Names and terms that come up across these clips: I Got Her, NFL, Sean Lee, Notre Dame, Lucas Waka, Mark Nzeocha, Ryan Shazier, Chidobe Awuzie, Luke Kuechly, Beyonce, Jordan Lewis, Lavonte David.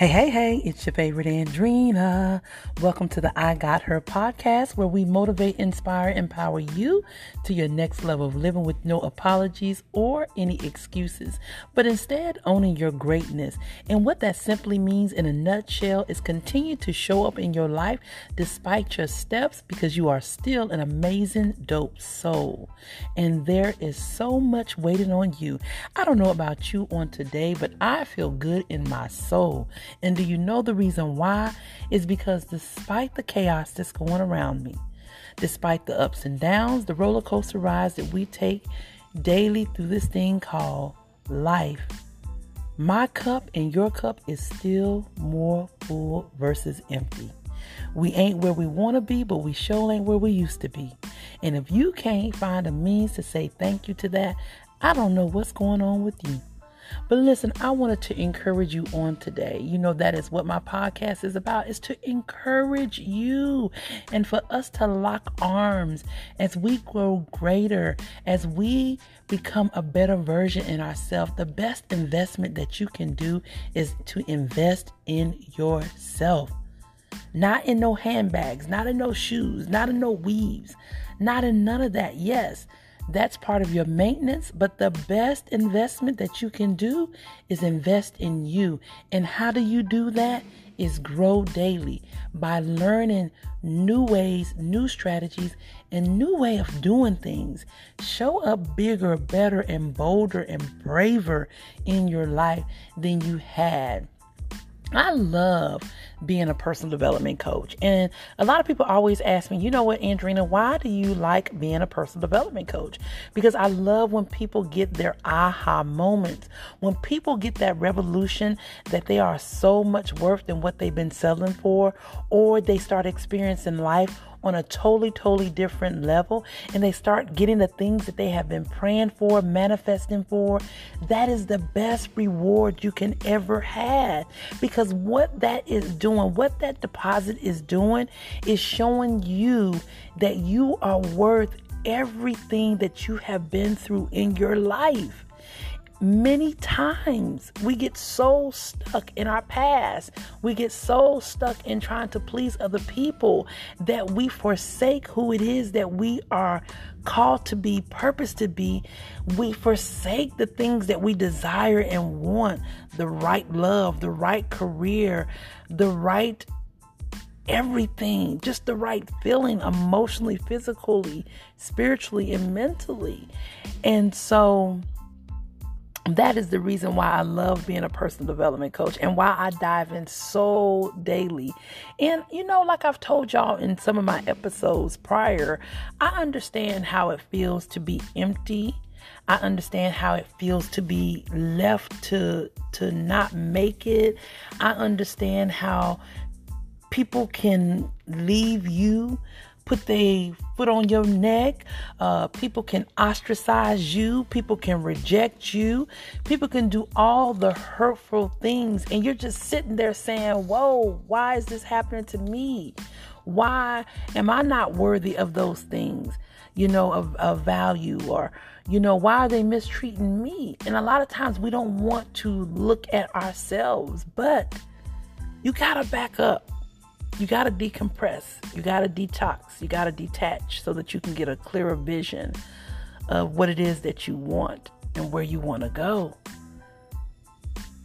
Hey, it's your favorite Andrina. Welcome to the I Got Her podcast, where we motivate, inspire, empower you to your next level of living with no apologies or any excuses, but instead owning your greatness. And what that simply means in a nutshell is continue to show up in your life despite your steps, because you are still an amazing, dope soul. And there is so much waiting on you. I don't know about you on today, but I feel good in my soul. And do you know the reason why? It's because despite the chaos that's going around me, despite the ups and downs, the roller coaster rides that we take daily through this thing called life, my cup and your cup is still more full versus empty. We ain't where we want to be, but we sure ain't where we used to be. And if you can't find a means to say thank you to that, I don't know what's going on with you. But listen, I wanted to encourage you on today. You know, that is what my podcast is about, is to encourage you and for us to lock arms as we grow greater, as we become a better version in ourselves. The best investment that you can do is to invest in yourself. Not in no handbags, not in no shoes, not in no weaves, not in none of that. Yes, that's part of your maintenance, but the best investment that you can do is invest in you. And how do you do that? Is grow daily by learning new ways, new strategies, and new way of doing things. Show up bigger, better, and bolder and braver in your life than you had. I love being a personal development coach. And a lot of people always ask me, you know what, Andrina, why do you like being a personal development coach? Because I love when people get their aha moments, when people get that revolution that they are so much worth than what they've been selling for, or they start experiencing life on a totally different level, and they start getting the things that they have been praying for, manifesting for. That is the best reward you can ever have, because what that is doing, what that deposit is doing, is showing you that you are worth everything that you have been through in your life. Many times we get so stuck in our past. We get so stuck in trying to please other people that we forsake who it is that we are called to be, purpose to be. We forsake the things that we desire and want, the right love, the right career, the right everything, just the right feeling emotionally, physically, spiritually, and mentally. And so that is the reason why I love being a personal development coach and why I dive in so daily. And, you know, like I've told y'all in some of my episodes prior, I understand how it feels to be empty. I understand how it feels to be left to not make it. I understand how people can leave you, put their foot on your neck. People can ostracize you. People can reject you. People can do all the hurtful things. And you're just sitting there saying, whoa, why is this happening to me? Why am I not worthy of those things, you know, of value? Or, you know, why are they mistreating me? And a lot of times we don't want to look at ourselves, but you got to back up. You got to decompress, you got to detox, you got to detach so that you can get a clearer vision of what it is that you want and where you want to go.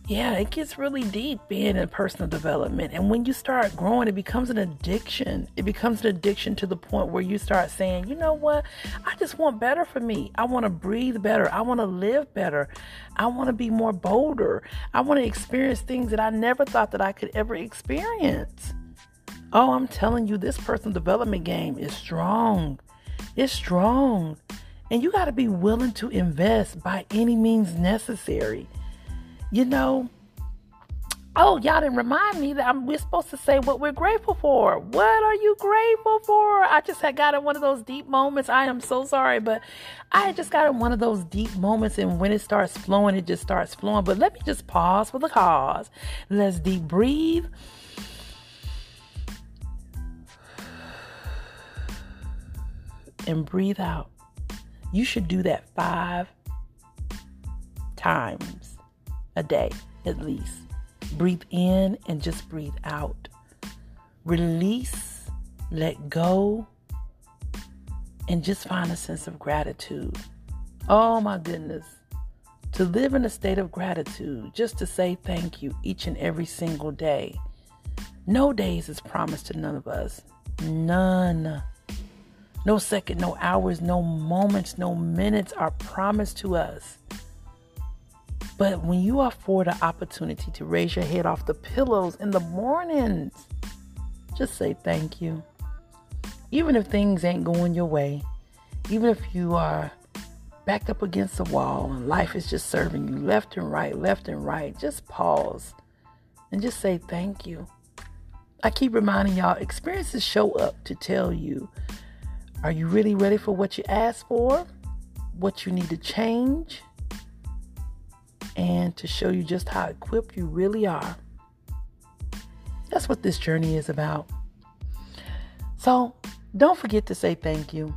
Yeah, it gets really deep being in personal development. And when you start growing, it becomes an addiction. It becomes an addiction to the point where you start saying, you know what? I just want better for me. I want to breathe better. I want to live better. I want to be more bolder. I want to experience things that I never thought that I could ever experience. Oh, I'm telling you, this personal development game is strong. It's strong. And you got to be willing to invest by any means necessary. You know, oh, y'all didn't remind me that we're supposed to say what we're grateful for. What are you grateful for? I just had got in one of those deep moments. I am so sorry, but I just got in one of those deep moments, and when it starts flowing, it just starts flowing. But let me just pause for the cause. Let's deep breathe. And breathe out. You should do that 5 times a day at least. Breathe in and just breathe out. Release, let go, and just find a sense of gratitude. Oh my goodness. To live in a state of gratitude, just to say thank you each and every single day. No days is promised to none of us. None. No second, no hours, no moments, no minutes are promised to us. But when you afford an opportunity to raise your head off the pillows in the mornings, just say thank you. Even if things ain't going your way, even if you are backed up against the wall and life is just serving you left and right, just pause and just say thank you. I keep reminding y'all, experiences show up to tell you, are you really ready for what you asked for, what you need to change, and to show you just how equipped you really are. That's what this journey is about. So don't forget to say thank you.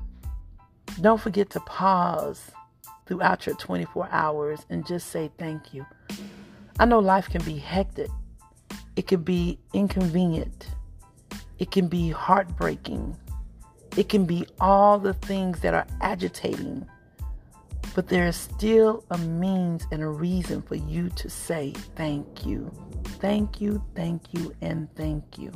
Don't forget to pause throughout your 24 hours and just say thank you. I know life can be hectic. It can be inconvenient. It can be heartbreaking. It can be all the things that are agitating. But there is still a means and a reason for you to say thank you. Thank you, thank you, and thank you.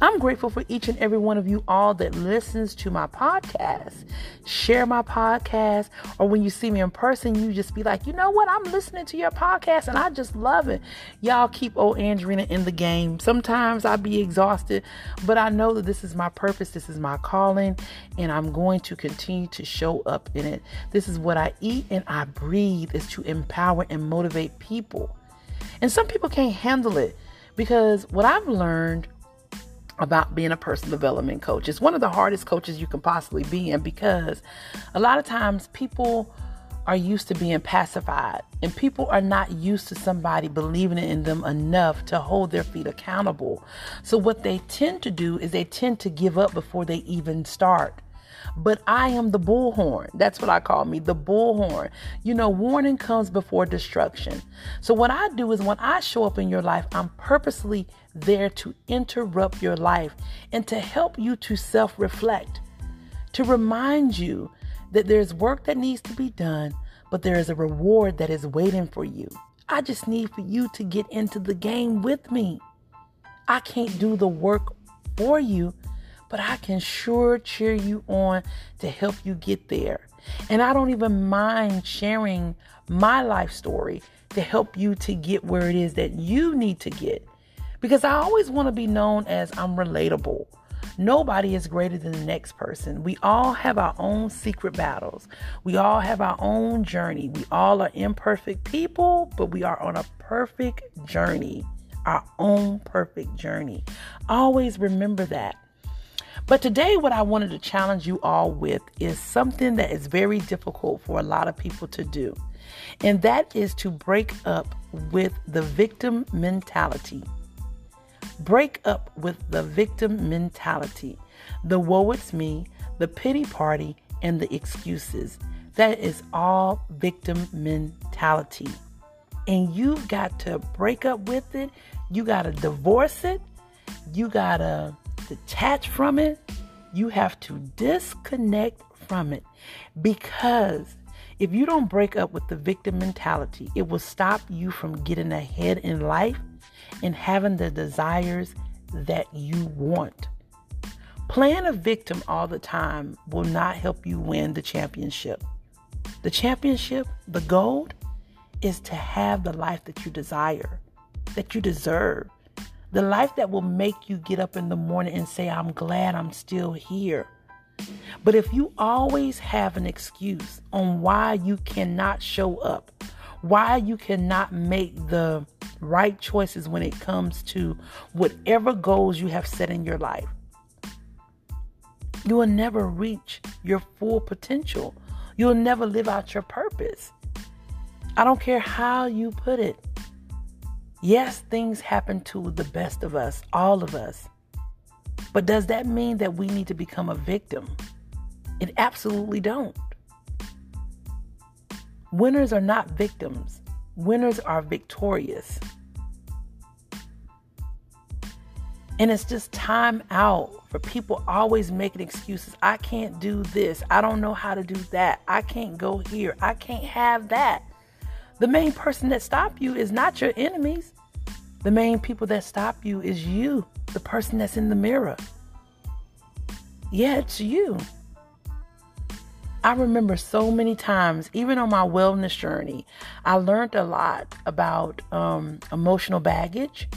I'm grateful for each and every one of you all that listens to my podcast. Share my podcast, or when you see me in person, you just be like, you know what? I'm listening to your podcast and I just love it. Y'all keep old Andrina in the game. Sometimes I be exhausted, but I know that this is my purpose. This is my calling, and I'm going to continue to show up in it. This is what I eat and I breathe, is to empower and motivate people. And some people can't handle it, because what I've learned about being a personal development coach, it's one of the hardest coaches you can possibly be in, because a lot of times people are used to being pacified, and people are not used to somebody believing in them enough to hold their feet accountable. So what they tend to do is they tend to give up before they even start. But I am the bullhorn. That's what I call me, the bullhorn. You know, warning comes before destruction. So what I do is when I show up in your life, I'm purposely there to interrupt your life and to help you to self-reflect, to remind you that there's work that needs to be done, but there is a reward that is waiting for you. I just need for you to get into the game with me. I can't do the work for you, but I can sure cheer you on to help you get there. And I don't even mind sharing my life story to help you to get where it is that you need to get. Because I always want to be known as I'm relatable. Nobody is greater than the next person. We all have our own secret battles. We all have our own journey. We all are imperfect people, but we are on a perfect journey. Our own perfect journey. Always remember that. But today, what I wanted to challenge you all with is something that is very difficult for a lot of people to do. And that is to break up with the victim mentality. Break up with the victim mentality. The woe it's me, the pity party, and the excuses. That is all victim mentality. And you've got to break up with it. You got to divorce it. You got to detach from it. You have to disconnect from it, because if you don't break up with the victim mentality, it will stop you from getting ahead in life and having the desires that you want. Playing a victim all the time will not help you win the championship. The championship, the gold, is to have the life that you desire, that you deserve. The life that will make you get up in the morning and say, I'm glad I'm still here. But if you always have an excuse on why you cannot show up, why you cannot make the right choices when it comes to whatever goals you have set in your life, you will never reach your full potential. You'll never live out your purpose. I don't care how you put it. Yes, things happen to the best of us, all of us. But does that mean that we need to become a victim? It absolutely don't. Winners are not victims. Winners are victorious. And it's just time out for people always making excuses. I can't do this. I don't know how to do that. I can't go here. I can't have that. The main person that stopped you is not your enemies. The main people that stop you is you, the person that's in the mirror. Yeah, it's you. I remember so many times, even on my wellness journey, I learned a lot about emotional baggage.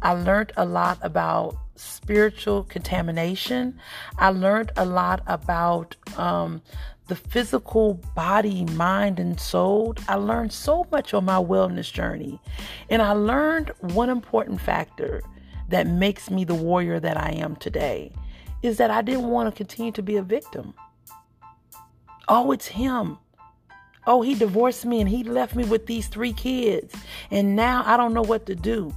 I learned a lot about spiritual contamination. I learned a lot about the physical body, mind, and soul. I learned so much on my wellness journey. And I learned one important factor that makes me the warrior that I am today is that I didn't want to continue to be a victim. Oh, it's him. Oh, he divorced me and he left me with these 3 kids. And now I don't know what to do.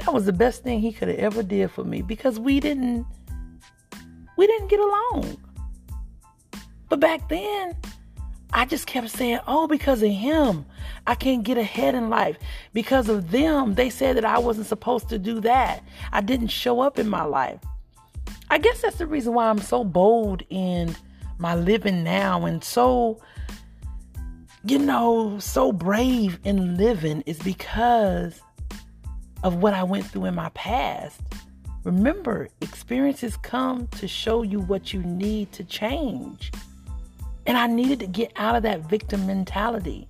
That was the best thing he could have ever did for me because we didn't get along. But back then, I just kept saying, oh, because of him, I can't get ahead in life. Because of them, they said that I wasn't supposed to do that. I didn't show up in my life. I guess that's the reason why I'm so bold in my living now and so, so brave in living is because of what I went through in my past. Remember, experiences come to show you what you need to change. And I needed to get out of that victim mentality.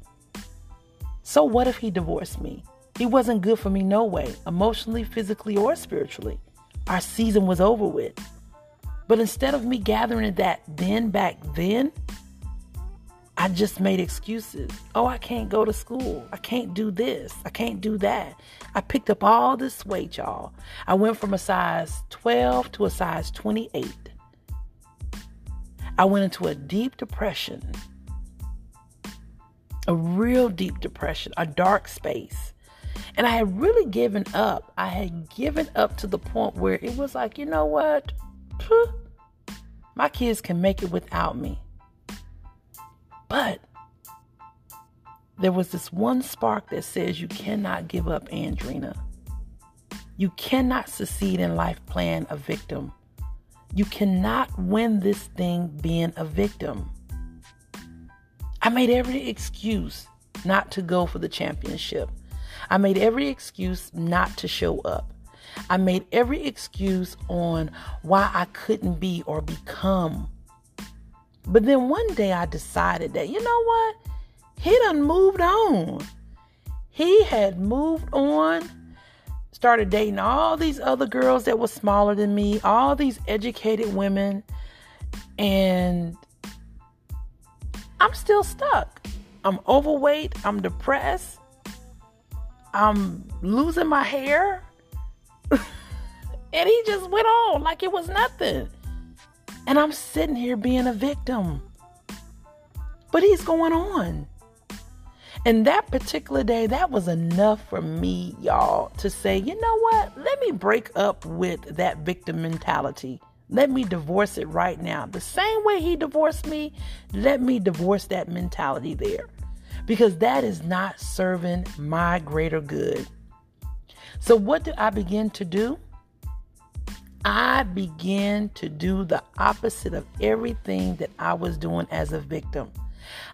So what if he divorced me? He wasn't good for me no way, emotionally, physically, or spiritually. Our season was over with. But instead of me gathering that back then, I just made excuses. Oh, I can't go to school. I can't do this. I can't do that. I picked up all this weight, y'all. I went from a size 12 to a size 28. I went into a deep depression. A real deep depression. A dark space. And I had really given up. I had given up to the point where it was like, you know what? My kids can make it without me. But there was this one spark that says you cannot give up, Andrina. You cannot succeed in life playing a victim. You cannot win this thing being a victim. I made every excuse not to go for the championship. I made every excuse not to show up. I made every excuse on why I couldn't be or become. But then one day I decided that, you know what? He done moved on. He had moved on, started dating all these other girls that were smaller than me, all these educated women, and I'm still stuck. I'm overweight. I'm depressed. I'm losing my hair. And he just went on like it was nothing. And I'm sitting here being a victim. But he's going on. And that particular day, that was enough for me, y'all, to say, you know what? Let me break up with that victim mentality. Let me divorce it right now. The same way he divorced me, let me divorce that mentality there. Because that is not serving my greater good. So what do I begin to do? I begin to do the opposite of everything that I was doing as a victim.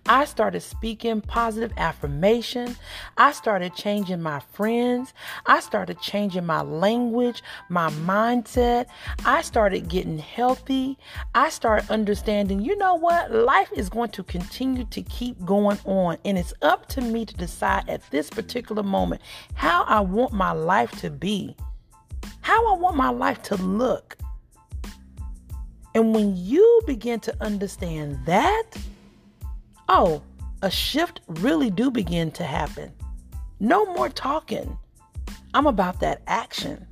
I started speaking positive affirmation. I started changing my friends. I started changing my language, my mindset. I started getting healthy. I started understanding, you know what? Life is going to continue to keep going on. And it's up to me to decide at this particular moment how I want my life to be, how I want my life to look. And when you begin to understand that, oh, a shift really do begin to happen. No more talking. I'm about that action.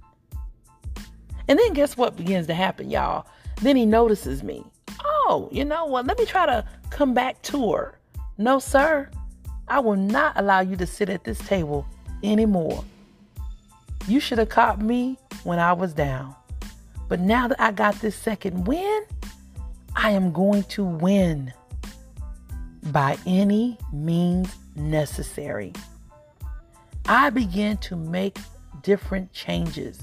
And then guess what begins to happen, y'all? Then he notices me. Oh, you know what? Let me try to come back to her. No, sir. I will not allow you to sit at this table anymore. You should have caught me when I was down. But now that I got this second win, I am going to win. By any means necessary. I began to make different changes.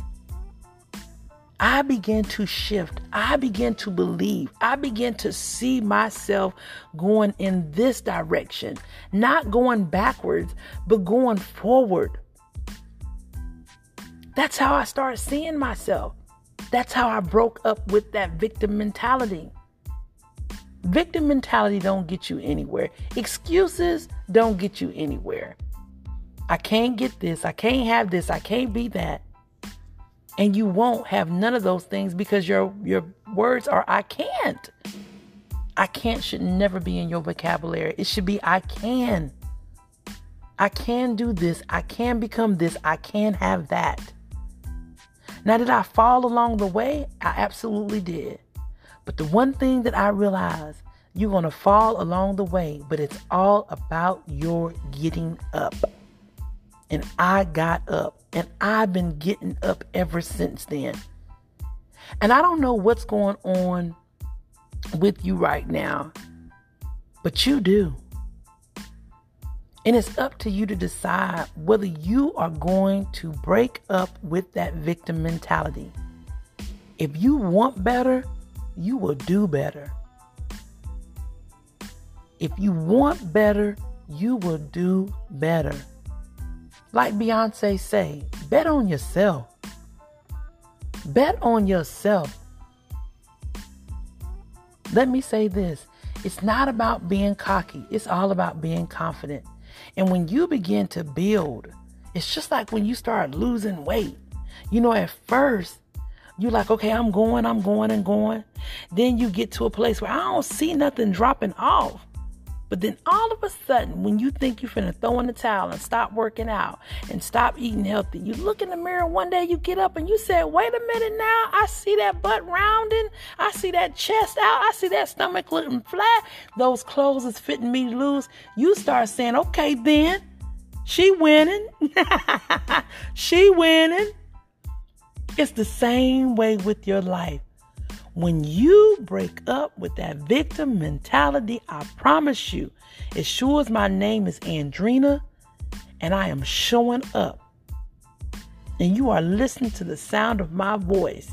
I began to shift. I began to believe. I began to see myself going in this direction, not going backwards, but going forward. That's how I started seeing myself. That's how I broke up with that victim mentality. Victim mentality don't get you anywhere. Excuses don't get you anywhere. I can't get this. I can't have this. I can't be that. And you won't have none of those things because your words are, I can't. I can't should never be in your vocabulary. It should be, I can. I can do this. I can become this. I can have that. Now, did I fall along the way? I absolutely did. But the one thing that I realized, you're going to fall along the way, but it's all about your getting up. And I got up. And I've been getting up ever since then. And I don't know what's going on with you right now, but you do. And it's up to you to decide whether you are going to break up with that victim mentality. If you want better, you will do better. If you want better, you will do better. Like Beyonce say, bet on yourself. Bet on yourself. Let me say this. It's not about being cocky. It's all about being confident. And when you begin to build, it's just like when you start losing weight. You know, at first, you're like, okay, I'm going. Then you get to a place where I don't see nothing dropping off. But then all of a sudden, when you think you're finna throw in the towel and stop working out and stop eating healthy, you look in the mirror one day, you get up and you say, wait a minute now, I see that butt rounding. I see that chest out. I see that stomach looking flat. Those clothes is fitting me loose. You start saying, okay, then she winning. She winning. It's the same way with your life. When you break up with that victim mentality, I promise you, as sure as my name is Andrina and I am showing up and you are listening to the sound of my voice,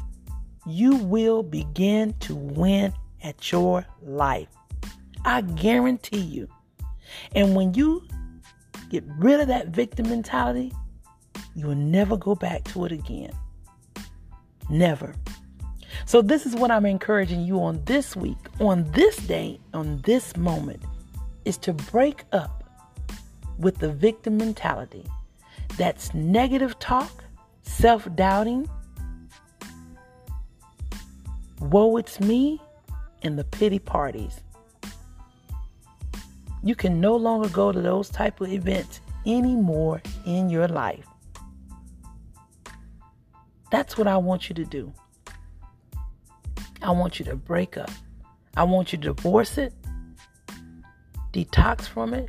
you will begin to win at your life. I guarantee you. And when you get rid of that victim mentality, you will never go back to it again. Never. So this is what I'm encouraging you on this week, on this day, on this moment, is to break up with the victim mentality. That's negative talk, self-doubting, woe it's me, and the pity parties. You can no longer go to those type of events anymore in your life. That's what I want you to do. I want you to break up. I want you to divorce it, detox from it,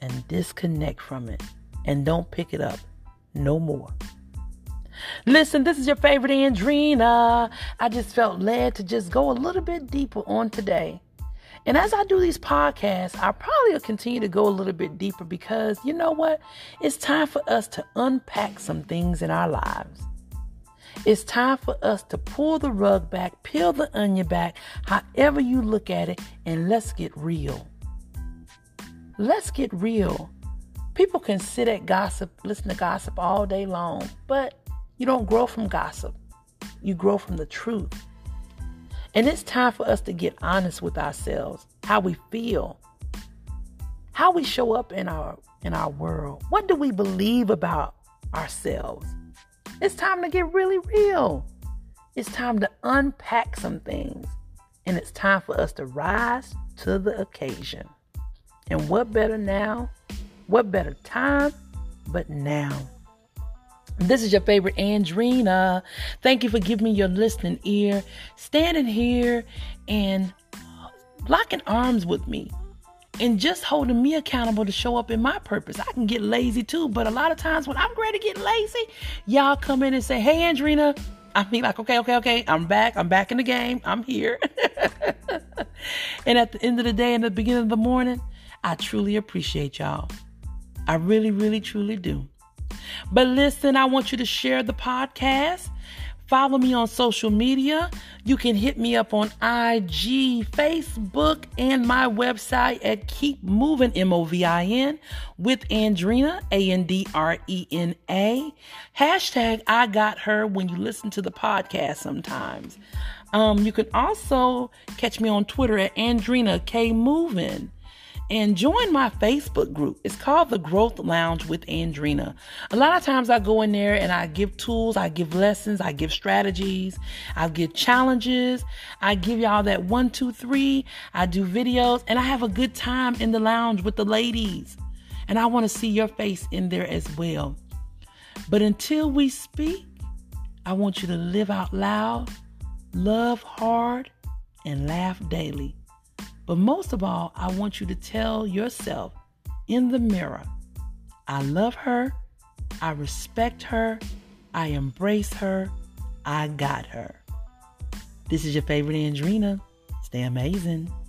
and disconnect from it. And don't pick it up no more. Listen, this is your favorite Andrina. I just felt led to just go a little bit deeper on today. And as I do these podcasts, I probably will continue to go a little bit deeper because you know what? It's time for us to unpack some things in our lives. It's time for us to pull the rug back, peel the onion back, however you look at it, and let's get real. Let's get real. People can sit at gossip, listen to gossip all day long, but you don't grow from gossip. You grow from the truth. And it's time for us to get honest with ourselves, how we feel, how we show up in our world. What do we believe about ourselves? It's time to get really real. It's time to unpack some things. And it's time for us to rise to the occasion. And what better now? What better time but now? This is your favorite Andrina. Thank you for giving me your listening ear. Standing here and locking arms with me. And just holding me accountable to show up in my purpose. I can get lazy too, but a lot of times when I'm ready to get lazy, y'all come in and say, hey, Andrina. I mean, like, okay, I'm back. I'm back in the game. I'm here. And at the end of the day and the beginning of the morning, I truly appreciate y'all. I really, really, truly do. But listen, I want you to share the podcast. Follow me on social media. You can hit me up on IG, Facebook, and my website at Keep Moving, MOVIN, with Andrena, ANDRENA. # I Got Her when you listen to the podcast sometimes. You can also catch me on Twitter at Andrena K Movin'. And join my Facebook group. It's called The Growth Lounge with Andrena. A lot of times I go in there and I give tools, I give lessons, I give strategies, I give challenges, I give y'all that 1, 2, 3, I do videos, and I have a good time in the lounge with the ladies. And I want to see your face in there as well. But until we speak, I want you to live out loud, love hard, and laugh daily. But most of all, I want you to tell yourself in the mirror, I love her, I respect her, I embrace her, I got her. This is your favorite Andrena. Stay amazing.